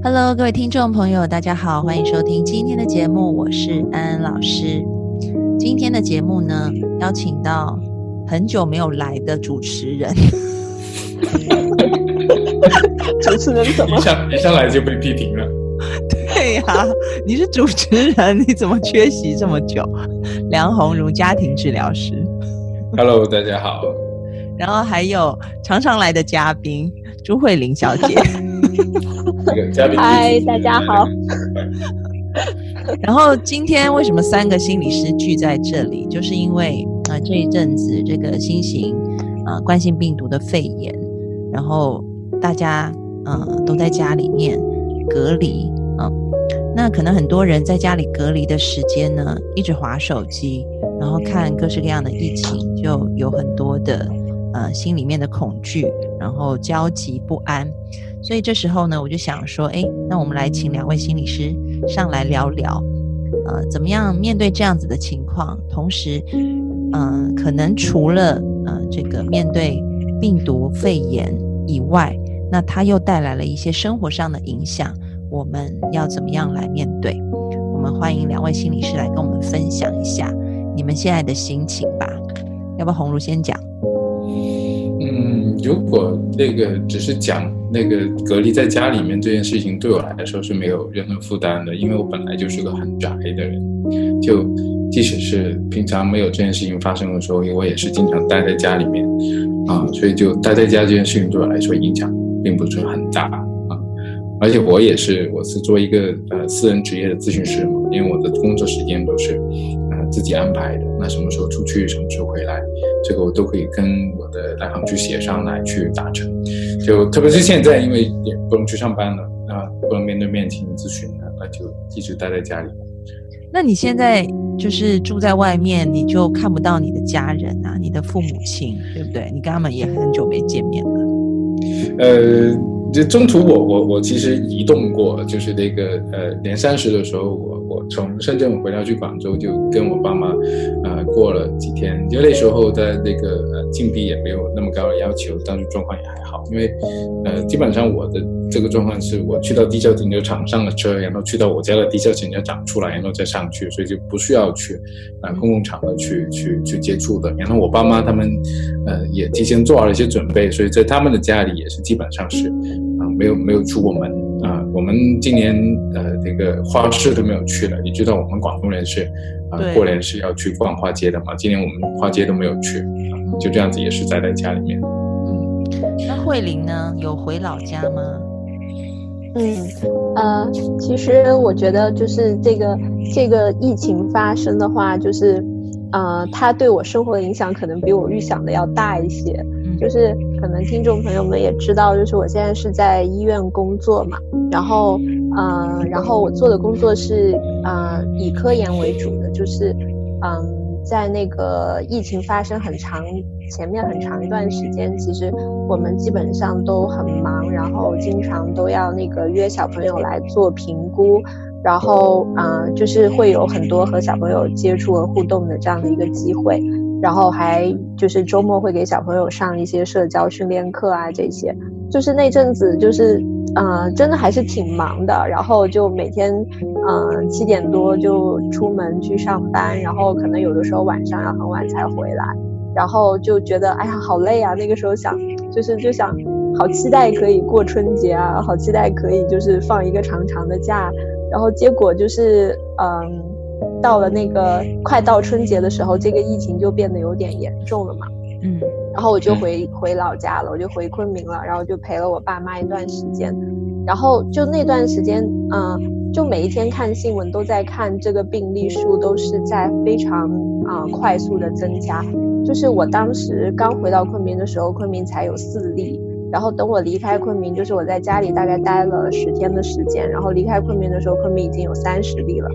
Hello， 各位听众朋友，大家好，欢迎收听今天的节目，我是安安老师。今天的节目呢，邀请到很久没有来的主持人。主持人怎么一上来就被批评了？对呀、啊，你是主持人，你怎么缺席这么久？梁鸿儒，家庭治疗师。Hello， 大家好。然后还有常常来的嘉宾朱慧玲小姐。嗨，大家好。然后今天为什么三个心理师聚在这里，就是因为这一阵子这个新型冠心病毒的肺炎，然后大家都在家里面隔离。那可能很多人在家里隔离的时间呢，一直滑手机，然后看各式各样的疫情，就有很多的心里面的恐惧，然后焦急不安。所以这时候呢，我就想说，那我们来请两位心理师上来聊聊怎么样面对这样子的情况，同时可能除了这个面对病毒肺炎以外，那它又带来了一些生活上的影响，我们要怎么样来面对？我们欢迎两位心理师来跟我们分享一下你们现在的心情吧。要不要鸿儒先讲？如果那个只是讲那个隔离在家里面这件事情，对我来说是没有任何负担的，因为我本来就是个很宅的人，就即使是平常没有这件事情发生的时候，我也是经常待在家里面所以就待在家这件事情对我来说影响并不是很大而且我是做一个私人职业的咨询师嘛，因为我的工作时间都是自己安排的，那什么时候出去什么时候回来，这个我都可以跟我的来行去协商来去达成。就特别是现在因为也不能去上班了不能面对面进行咨询了，那就一直待在家里。那你现在就是住在外面，你就看不到你的家人啊，你的父母亲，对不对？你跟他们也很久没见面了。中途我其实移动过，就是那个年30的时候，我从深圳回到去广州，就跟我爸妈过了几天。就那时候在那个禁闭也没有那么高的要求，但是状况也还好，因为基本上我的这个状况是我去到地下停车场上了车，然后去到我家的地下停车场出来，然后再上去，所以就不需要去公共场合去接触的。然后我爸妈他们也提前做好了一些准备，所以在他们的家里也是基本上是没有出过门我们今年这个花市都没有去了。你知道我们广东人是过年是要去逛花街的嘛，今年我们花街都没有去就这样子也是宅在家里面。那慧玲呢，有回老家吗？其实我觉得就是这个疫情发生的话，就是它对我生活的影响可能比我预想的要大一些。就是可能听众朋友们也知道，就是我现在是在医院工作嘛，然后我做的工作是以科研为主的，就是在那个疫情发生很长一段时间，其实我们基本上都很忙，然后经常都要那个约小朋友来做评估，然后就是会有很多和小朋友接触和互动的这样的一个机会，然后还就是周末会给小朋友上一些社交训练课啊，这些就是那阵子就是真的还是挺忙的，然后就每天7点多就出门去上班，然后可能有的时候晚上要很晚才回来，然后就觉得哎呀好累啊，那个时候就想好期待可以过春节啊，好期待可以就是放一个长长的假，然后结果就是到了那个快到春节的时候，这个疫情就变得有点严重了嘛。然后我就回老家了，我就回昆明了，然后就陪了我爸妈一段时间。然后就那段时间，就每一天看新闻都在看这个病例数都是在非常快速的增加。就是我当时刚回到昆明的时候，昆明才有4例，然后等我离开昆明，就是我在家里大概待了10天的时间，然后离开昆明的时候，昆明已经有30例了。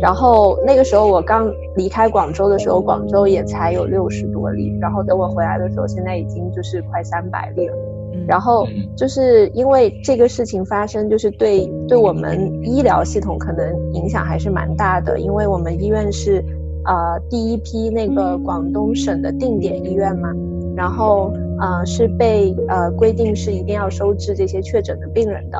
然后那个时候我刚离开广州的时候，广州也才有60多例，然后等我回来的时候，现在已经就是快300例了。然后就是因为这个事情发生，就是对我们医疗系统可能影响还是蛮大的，因为我们医院是第一批那个广东省的定点医院嘛，然后是被规定是一定要收治这些确诊的病人的，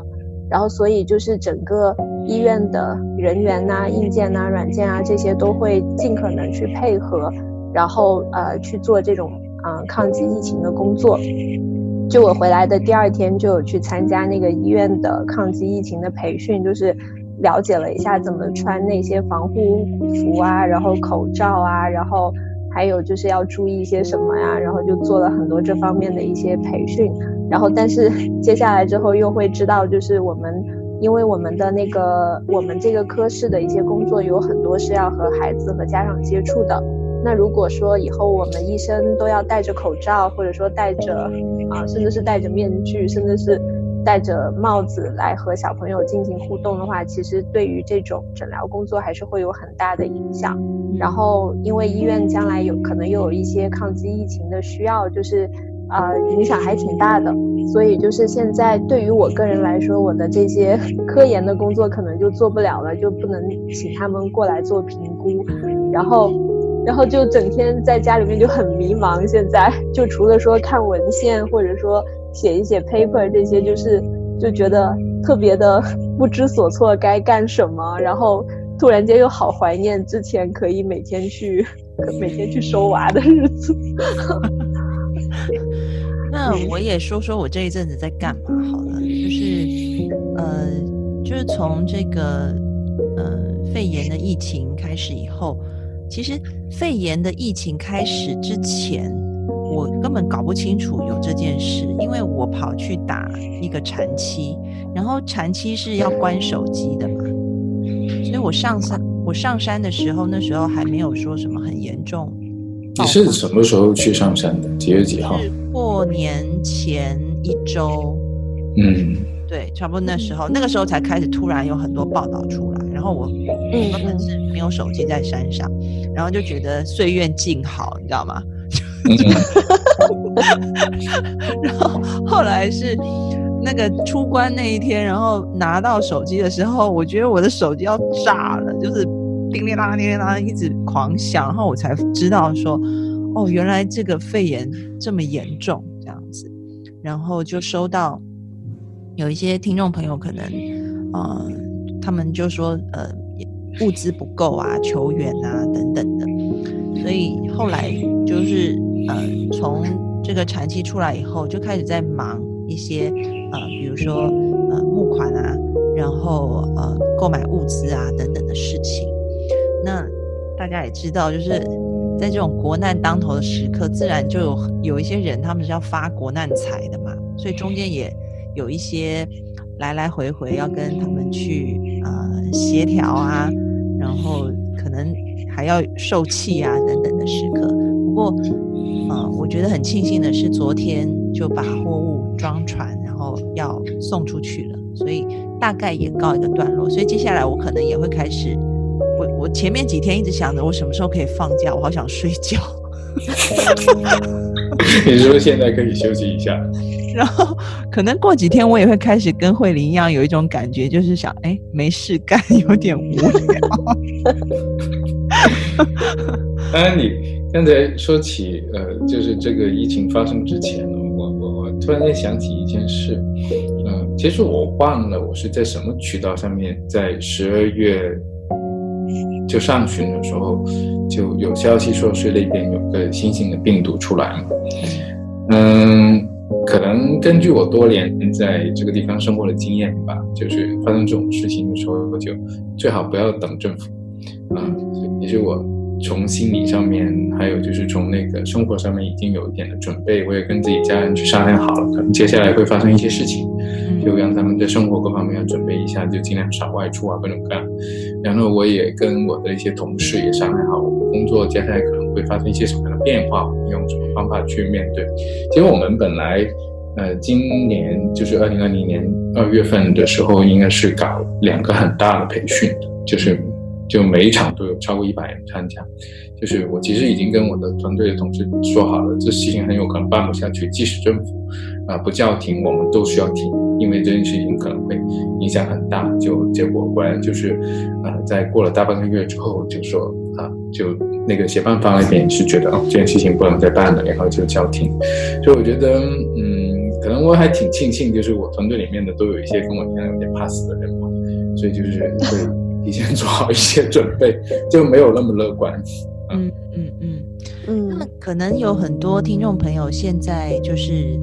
然后所以就是整个医院的人员呐、硬件啊、软件啊这些都会尽可能去配合，然后去做这种抗击疫情的工作。就我回来的第2天就有去参加那个医院的抗击疫情的培训，就是了解了一下怎么穿那些防护服啊，然后口罩啊，然后还有就是要注意一些什么呀，然后就做了很多这方面的一些培训。然后但是接下来之后又会知道，就是我们因为我们的那个我们这个科室的一些工作有很多是要和孩子和家长接触的，那如果说以后我们医生都要戴着口罩，或者说戴着甚至是戴着面具，甚至是戴着帽子来和小朋友进行互动的话，其实对于这种诊疗工作还是会有很大的影响。然后因为医院将来有可能又有一些抗击疫情的需要，就是影响还挺大的。所以就是现在对于我个人来说，我的这些科研的工作可能就做不了了，就不能请他们过来做评估，然后就整天在家里面就很迷茫。现在就除了说看文献或者说写一写 paper 这些，就觉得特别的不知所措该干什么，然后突然间又好怀念之前可以每天去收娃的日子。那我也说说我这一阵子在干嘛好了，就是从这个肺炎的疫情开始以后，其实肺炎的疫情开始之前我根本搞不清楚有这件事，因为我跑去打一个禅七，然后禅七是要关手机的嘛，所以我上山的时候，那时候还没有说什么很严重。你是什么时候去上山的？几月几号？是过年前1周。对，差不多那时候，那个时候才开始突然有很多报道出来，然后我根本是没有手机在山上，然后就觉得岁月静好，你知道吗？然后后来是那个出关那一天，然后拿到手机的时候，我觉得我的手机要炸了，就是叮铃啦叮铃啦一直狂响，然后我才知道说，哦，原来这个肺炎这么严重这样子。然后就收到有一些听众朋友可能他们就说物资不够啊，求援啊等等的，所以后来就是从这个长期出来以后，就开始在忙一些比如说募款啊，然后购买物资啊等等的事情。那大家也知道，就是在这种国难当头的时刻，自然就有一些人他们是要发国难财的嘛，所以中间也有一些来来回回要跟他们去协调啊，然后可能还要受气啊等等的时刻。不过我觉得很庆幸的是，昨天就把货物装船，然后要送出去了，所以大概也告一个段落。所以接下来我可能也会开始，我前面几天一直想着我什么时候可以放假，我好想睡觉。你是不是现在可以休息一下？然后可能过几天我也会开始跟慧琳一样有一种感觉，就是想没事干，有点无聊。当然你刚才说起就是这个疫情发生之前，我突然间想起一件事，其实我忘了我是在什么渠道上面，在12月就上旬的时候就有消息说是那边有个新型的病毒出来了。可能根据我多年在这个地方生活的经验吧，就是发生这种事情的时候就最好不要等政府也是我从心理上面还有就是从那个生活上面已经有一点的准备，我也跟自己家人去商量好了，可能接下来会发生一些事情，就让他们的生活各方面要准备一下，就尽量少外出啊各种各样。然后我也跟我的一些同事也商量好，我们工作接下来可能会发生一些什么样的变化，我们用什么方法去面对。其实我们本来今年就是2020年2月份的时候，应该是搞2个很大的培训，就每一场都有超过100人参加。就是我其实已经跟我的团队的同事说好了，这事情很有可能办不下去，即使政府不叫停，我们都需要停，因为这件事情可能会影响很大。就结果果然就是在过了大半个月之后，就说就那个协办方那边也是觉得这件事情不能再办了，然后就叫停。所以我觉得可能我还挺庆幸，就是我团队里面的都有一些跟我一样有点怕死的人嘛，所以就是会提前做好一些准备，就没有那么乐观。那可能有很多听众朋友现在就是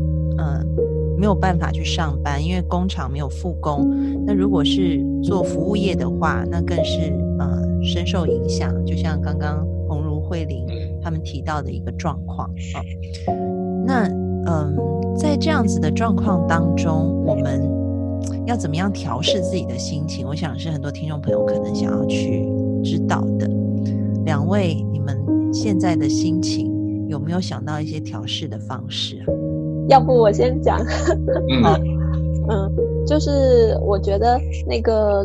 没有办法去上班，因为工厂没有复工。那如果是做服务业的话，那更是深受影响，就像刚刚鸿儒、慧玲他们提到的一个状况。那在这样子的状况当中，我们要怎么样调试自己的心情，我想是很多听众朋友可能想要去知道的。两位，你们现在的心情有没有想到一些调试的方式啊？要不我先讲。就是我觉得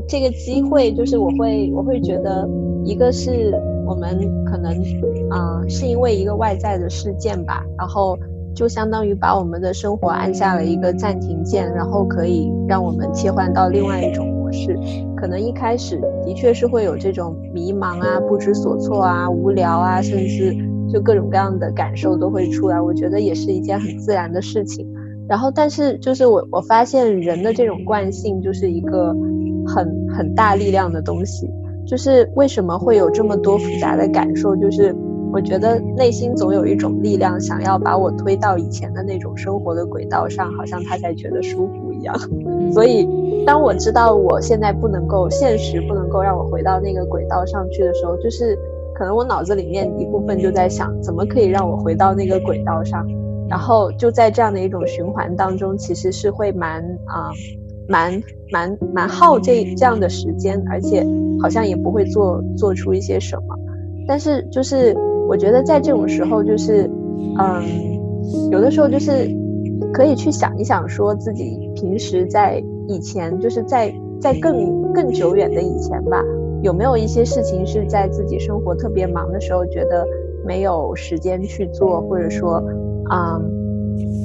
这个机会，就是我会觉得，一个是我们可能是因为一个外在的事件吧，然后就相当于把我们的生活按下了一个暂停键，然后可以让我们切换到另外一种模式。可能一开始的确是会有这种迷茫啊、不知所措啊、无聊啊，甚至就各种各样的感受都会出来，我觉得也是一件很自然的事情。然后但是就是我发现人的这种惯性就是一个很大力量的东西，就是为什么会有这么多复杂的感受，就是我觉得内心总有一种力量想要把我推到以前的那种生活的轨道上，好像他才觉得舒服一样。所以当我知道我现在现实不能够让我回到那个轨道上去的时候，就是可能我脑子里面一部分就在想怎么可以让我回到那个轨道上，然后就在这样的一种循环当中，其实是会蛮耗这样的时间，而且好像也不会做出一些什么。但是就是我觉得在这种时候，就是有的时候就是可以去想一想，说自己平时在以前，就是在更久远的以前吧，有没有一些事情是在自己生活特别忙的时候觉得没有时间去做，或者说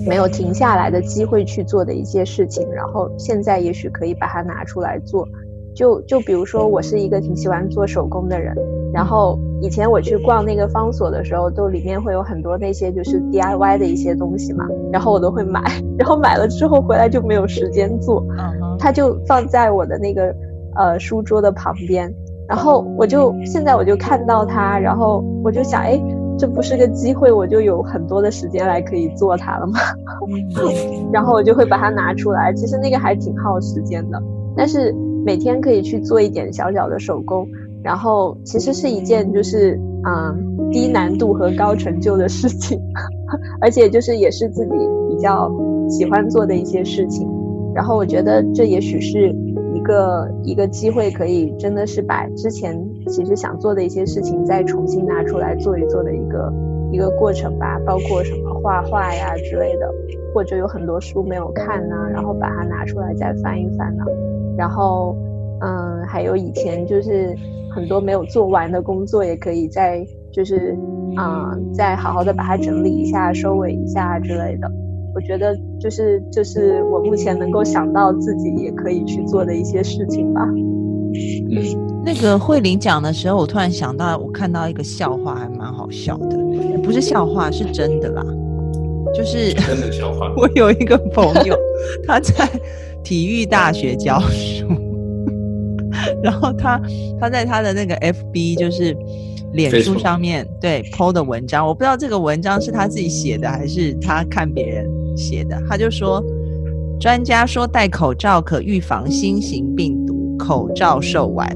没有停下来的机会去做的一些事情，然后现在也许可以把它拿出来做。就比如说我是一个挺喜欢做手工的人，然后以前我去逛那个方所的时候，都里面会有很多那些就是 DIY 的一些东西嘛，然后我都会买，然后买了之后回来就没有时间做，它就放在我的那个书桌的旁边，然后现在我就看到它，然后我就想，哎，这不是个机会，我就有很多的时间来可以做它了吗？然后我就会把它拿出来，其实那个还挺耗时间的，但是每天可以去做一点小小的手工，然后其实是一件就是低难度和高成就的事情，而且就是也是自己比较喜欢做的一些事情。然后我觉得这也许是一个机会，可以真的是把之前其实想做的一些事情再重新拿出来做一做的一个过程吧，包括什么画画呀之类的，或者有很多书没有看啊，然后把它拿出来再翻一翻啊。然后还有以前就是很多没有做完的工作，也可以再就是再好好的把它整理一下、收尾一下之类的。我觉得这是我目前能够想到自己也可以去做的一些事情吧。那个慧玲讲的时候，我突然想到，我看到一个笑话，还蛮好笑的，不是笑话，是真的啦，就是真的笑话。我有一个朋友，他在体育大学教书，然后他在他的那个 FB 就是脸书上面对 po 的文章，我不知道这个文章是他自己写的还是他看别人写的，他就说专家说戴口罩可预防新型病毒口罩授完，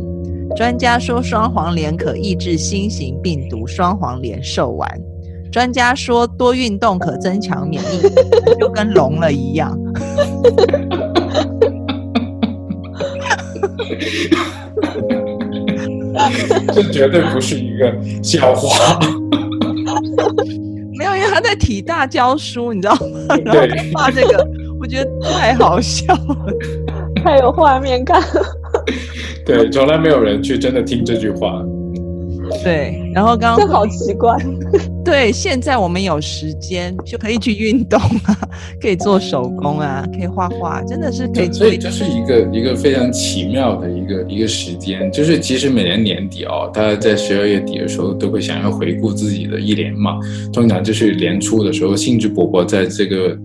专家说双黄连可抑制新型病毒双黄连授完，专家说多运动可增强免疫就跟聋了一样。这绝对不是一个笑话。没有，因为他在体大教书，你知道吗？然后画这个，我觉得太好笑了，太有画面感了。对，从来没有人去真的听这句话。对，然后刚刚这好奇怪。对，现在我们有时间就可以去运动啊，可以做手工啊，可以画画，真的是可以。所以这是一个非常奇妙的一个时间，就是其实每年年底哦，大家在12月底的时候都会想要回顾自己的一年嘛，通常就是年初的时候兴致勃勃在这个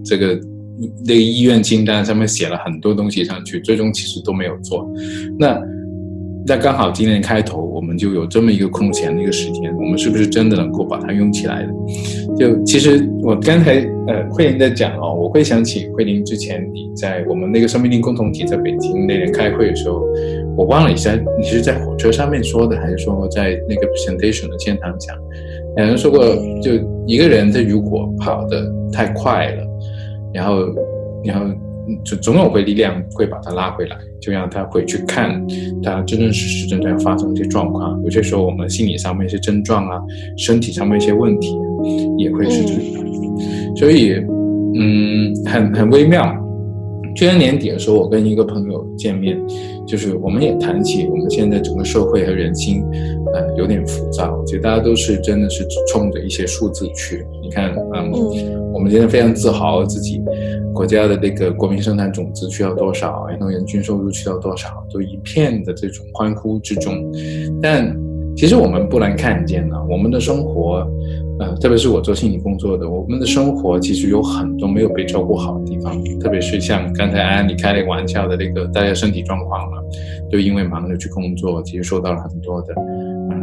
意愿清单上面写了很多东西上去，最终其实都没有做。那刚好今年开头我们就有这么一个空闲的一个时间，我们是不是真的能够把它用起来的？就其实我刚才慧玲在讲哦，我会想起慧玲之前你在我们那个生命力共同体在北京那年开会的时候，我忘了一下你是在火车上面说的还是说在那个 presentation 的现场讲，有人说过就一个人他如果跑得太快了，然后就总有会力量会把它拉回来，就让他回去看他真正实正在发生一些状况。有些时候我们心理上面一些症状啊，身体上面一些问题也会是这样。所以很微妙。去年年底的时候我跟一个朋友见面，就是我们也谈起我们现在整个社会和人心有点浮躁，其实大家都是真的是冲着一些数字去。你看我们今天非常自豪自己国家的那个国民生产总值去到多少，然后人均收入去到多少，都一片的这种欢呼之中。但其实我们不难看见了，我们的生活特别是我做心理工作的，我们的生活其实有很多没有被照顾好的地方，特别是像刚才安妮开了玩笑的那个大家身体状况了，就因为忙着去工作，其实受到了很多的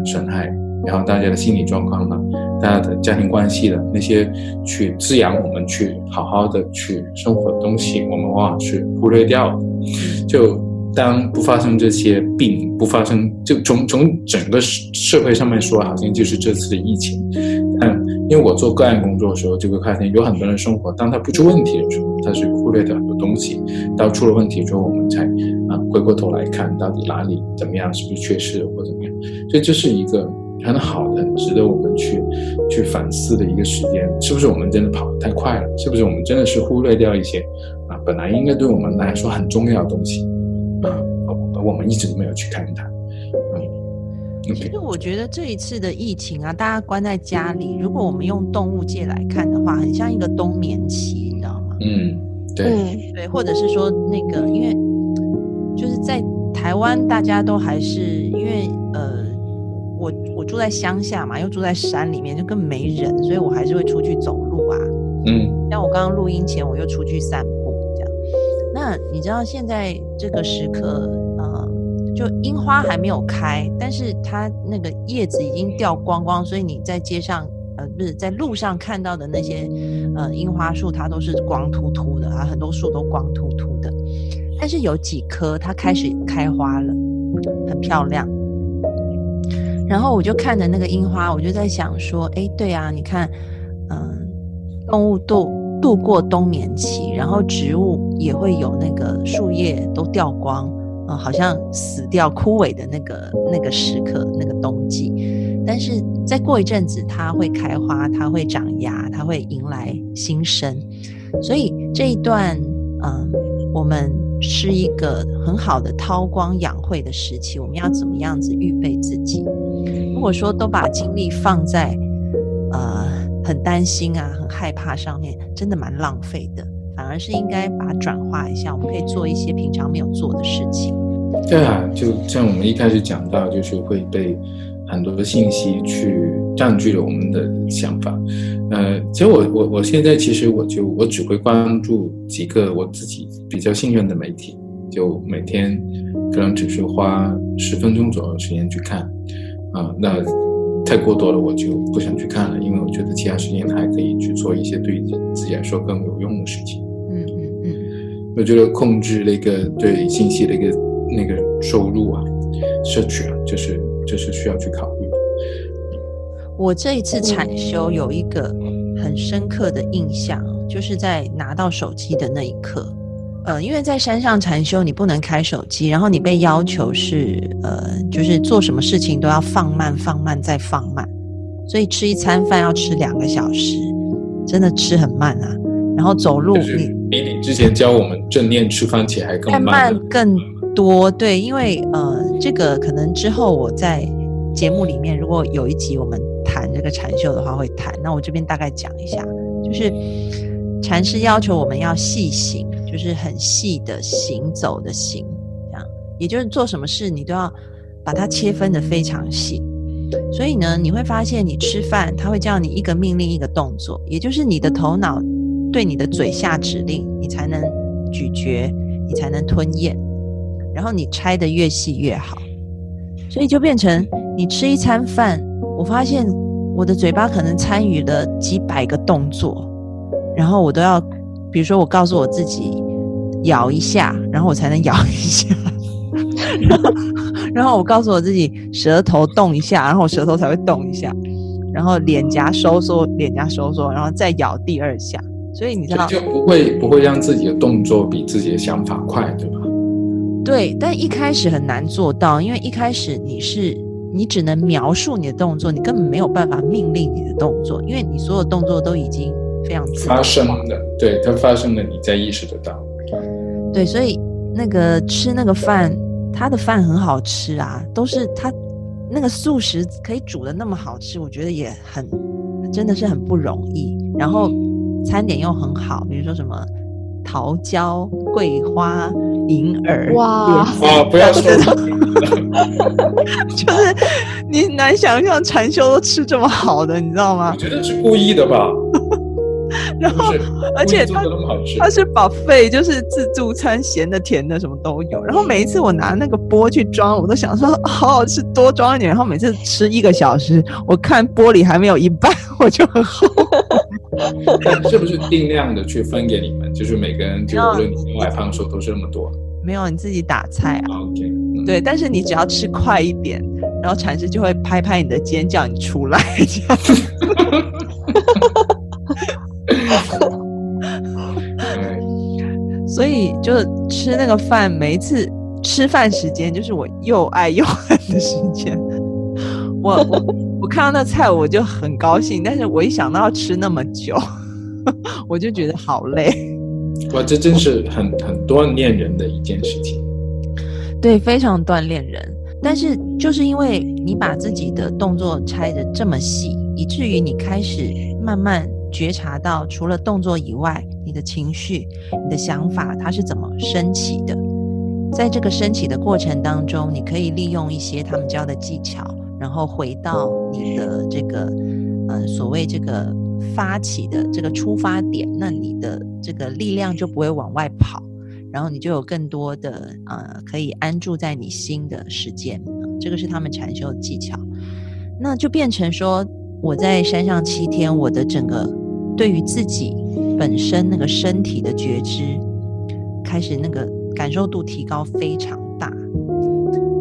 伤害。然后大家的心理状况呢，大家的家庭关系的那些去滋养我们去好好的去生活的东西，我们往往是忽略掉的。就当不发生这些病，不发生，就从整个社会上面说，好像就是这次的疫情。但因为我做个案工作的时候，就会发现有很多人生活，当他不出问题的时候，他是忽略掉很多东西。到出了问题之后，我们才回过头来看到底哪里怎么样，是不是缺失或怎么样。所以这是一个很好的、很值得我们去反思的一个时间，是不是我们真的跑得太快了？是不是我们真的是忽略掉一些本来应该对我们来说很重要的东西？我们一直没有去看它。其实我觉得这一次的疫情啊，大家关在家里，如果我们用动物界来看的话，很像一个冬眠期，你知道吗？对，或者是说那个，因为就是在台湾，大家都还是因为我住在乡下嘛，又住在山里面，就更没人，所以我还是会出去走路啊。像我刚刚录音前，我又出去散步这样。那你知道现在这个时刻，就樱花还没有开，但是它那个叶子已经掉光光，所以你在街上，不是在路上看到的那些樱花树，它都是光秃秃的啊，很多树都光秃秃的。但是有几棵它开始开花了，很漂亮。然后我就看着那个樱花，我就在想说，哎，对啊，你看，动物度过冬眠期，然后植物也会有那个树叶都掉光，好像死掉枯萎的那个时刻，那个冬季。但是再过一阵子，它会开花，它会长芽，它会迎来新生。所以这一段，我们是一个很好的韬光养晦的时期，我们要怎么样子预备自己？如果说都把精力放在很担心啊、很害怕上面，真的蛮浪费的。反而是应该把它转化一下，我们可以做一些平常没有做的事情。对啊，就像我们一开始讲到，就是会被很多的信息去占据了我们的想法。其实我现在其实我只会关注几个我自己比较信任的媒体，就每天可能只是花10分钟左右的时间去看，那太过多了我就不想去看了，因为我觉得其他时间还可以去做一些对自己来说更有用的事情。我觉得控制那个对信息的一个那个收入啊、摄取啊，就是需要去考虑。我这一次禅修有一个很深刻的印象，就是在拿到手机的那一刻，因为在山上禅修你不能开手机，然后你被要求是就是做什么事情都要放慢放慢再放慢，所以吃一餐饭要吃2个小时，真的吃很慢啊。然后走路比你之前教我们正念吃饭前还更慢更多。对，因为这个可能之后我在节目里面如果有一集我们谈这个禅修的话会谈，那我这边大概讲一下，就是禅师要求我们要细行，就是很细的行走的行，这样也就是做什么事你都要把它切分得非常细。所以呢你会发现你吃饭他会叫你一个命令一个动作，也就是你的头脑对你的嘴下指令，你才能咀嚼，你才能吞咽，然后你拆得越细越好。所以就变成你吃一餐饭，我发现我的嘴巴可能参与了几百个动作，然后我都要，比如说我告诉我自己咬一下，然后我才能咬一下然后我告诉我自己舌头动一下，然后我舌头才会动一下，然后脸颊收缩，脸颊收缩，然后再咬第二下。所以你知道就不会让自己的动作比自己的想法快，对吧？对，但一开始很难做到，因为一开始你只能描述你的动作，你根本没有办法命令你的动作，因为你所有动作都已经非常自然发生的，对，它发生了你才意识得到。对，所以那个吃那个饭，他的饭很好吃啊，都是他那个素食可以煮的那么好吃，我觉得也很真的是很不容易。然后餐点又很好，比如说什么桃胶、桂花、银耳。哇哇！不要说，就是你难想象禅修都吃这么好的，你知道吗？我觉得是故意的吧。然后，而且它是 buffet， 就是自助餐，咸的、甜的，什么都有。然后每一次我拿那个钵去装，我都想说好好吃，多装一点。然后每次吃1个小时，我看钵里还没有一半，我就很后悔。是不是定量的去分给你们？就是每个人，就无论你外胖瘦都是那么多。没有，你自己打菜啊。Okay， 嗯，对，但是你只要吃快一点，然后禅师就会拍拍你的肩，叫你出来这样子。所以就吃那个饭，每一次吃饭时间就是我又爱又恨的时间。我看到那菜我就很高兴，但是我一想到要吃那么久我就觉得好累。哇，这真是很锻炼人的一件事情。对，非常锻炼人。但是就是因为你把自己的动作拆得这么细，以至于你开始慢慢觉察到除了动作以外，你的情绪、你的想法它是怎么升起的。在这个升起的过程当中，你可以利用一些他们教的技巧，然后回到你的这个所谓这个发起的这个出发点，那你的这个力量就不会往外跑，然后你就有更多的可以安住在你心的时间。这个是他们禅修的技巧。那就变成说我在山上7天，我的整个对于自己本身那个身体的觉知开始，那个感受度提高非常大，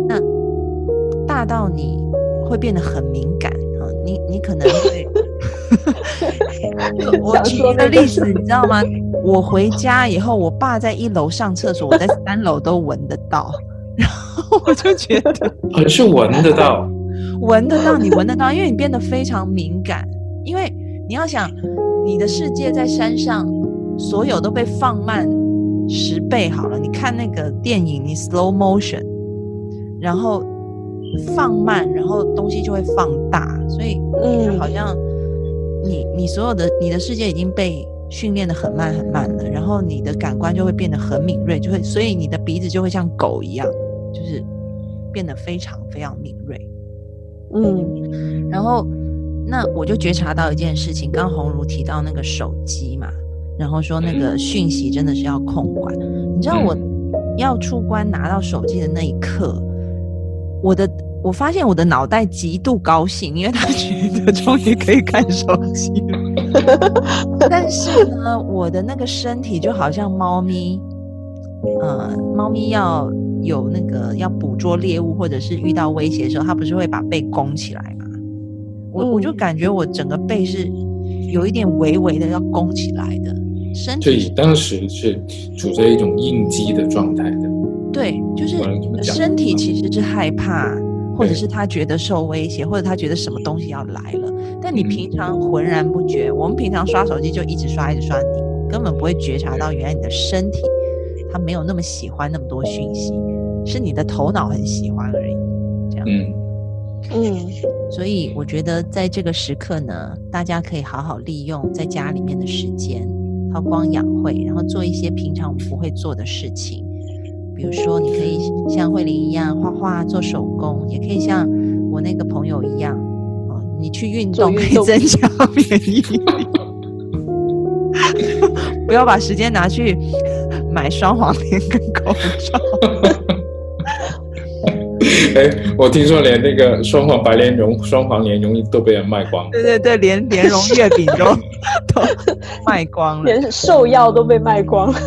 那大到你会变得很敏感啊！你可能会我举一个例子你知道吗？我回家以后，我爸在1楼上厕所，我在3楼都闻得到，然后我就觉得是闻得到闻得到，你闻得到，因为你变得非常敏感。因为你要想你的世界在山上所有都被放慢10倍好了，你看那个电影你 slow motion 然后放慢，然后东西就会放大，所以就好像你所有的你的世界已经被训练得很慢很慢了，然后你的感官就会变得很敏锐，就会，所以你的鼻子就会像狗一样，就是变得非常非常敏锐。然后那我就觉察到一件事情，刚鸿儒提到那个手机嘛，然后说那个讯息真的是要控管。你知道我要出关拿到手机的那一刻，我发现我的脑袋极度高兴，因为他觉得终于可以看手机了但是呢我的那个身体就好像猫咪要有那个要捕捉猎物或者是遇到威胁的时候，它不是会把背弓起来吗？我就感觉我整个背是有一点微微的要弓起来的，身体。所以当时是处在一种应激的状态的。对，就是身体其实是害怕，或者是他觉得受威胁，或者他觉得什么东西要来了，但你平常浑然不觉。我们平常刷手机就一直刷一直刷，你根本不会觉察到原来你的身体他没有那么喜欢那么多讯息，是你的头脑很喜欢而已，这样。所以我觉得在这个时刻呢，大家可以好好利用在家里面的时间，韬光养晦，然后做一些平常我们不会做的事情。比如说你可以像慧玲一样画画做手工，也可以像我那个朋友一样，你去运动可以增加免疫力不要把时间拿去买双黄片跟口罩我听说连那个双黄白莲蓉、双黄莲蓉都被人卖光了。对对对，连莲蓉月饼都卖光了，连兽药都被卖光了。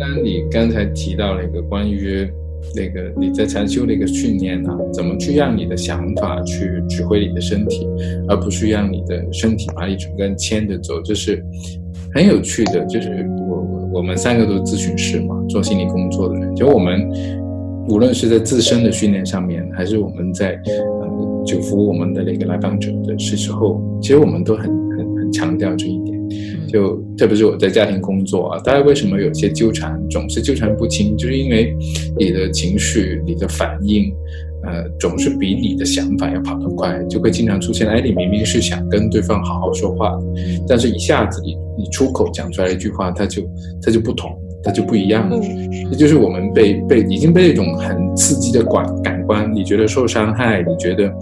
那你刚才提到那个关于那个你在禅修的一个训练啊，怎么去让你的想法去指挥你的身体，而不是让你的身体把你整个人牵着走，这是很有趣的。就是我们三个都是咨询师嘛，做心理工作的人，就我们无论是在自身的训练上面，还是我们在就服务我们的那个来访者的时候，其实我们都很强调这一点。就特别是我在家庭工作啊，大家为什么有些纠缠，总是纠缠不清，就是因为你的情绪、你的反应总是比你的想法要跑得快，就会经常出现你明明是想跟对方好好说话，但是一下子你出口讲出来一句话，它就不同，它就不一样了。这就是我们已经被一种很刺激的感官，你觉得受伤害，你觉得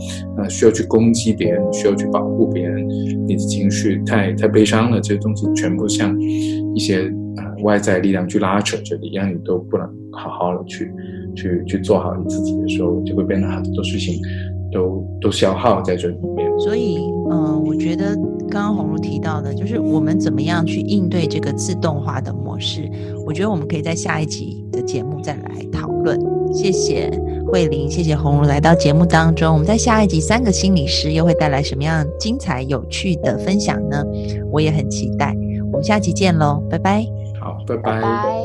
需要去攻击别人，需要去保护别人，你的情绪太悲伤了，这些东西全部像一些外在力量去拉扯着你，让你都不能好好的去做好你自己的时候，就会变得很多事情都消耗在这里面。所以我觉得刚刚宏儒提到的就是我们怎么样去应对这个自动化的模式，我觉得我们可以在下一集的节目再来讨论。谢谢慧玲，谢谢宏儒来到节目当中，我们在下一集三个心理师又会带来什么样精彩有趣的分享呢？我也很期待，我们下集见咯，拜拜。好，拜拜。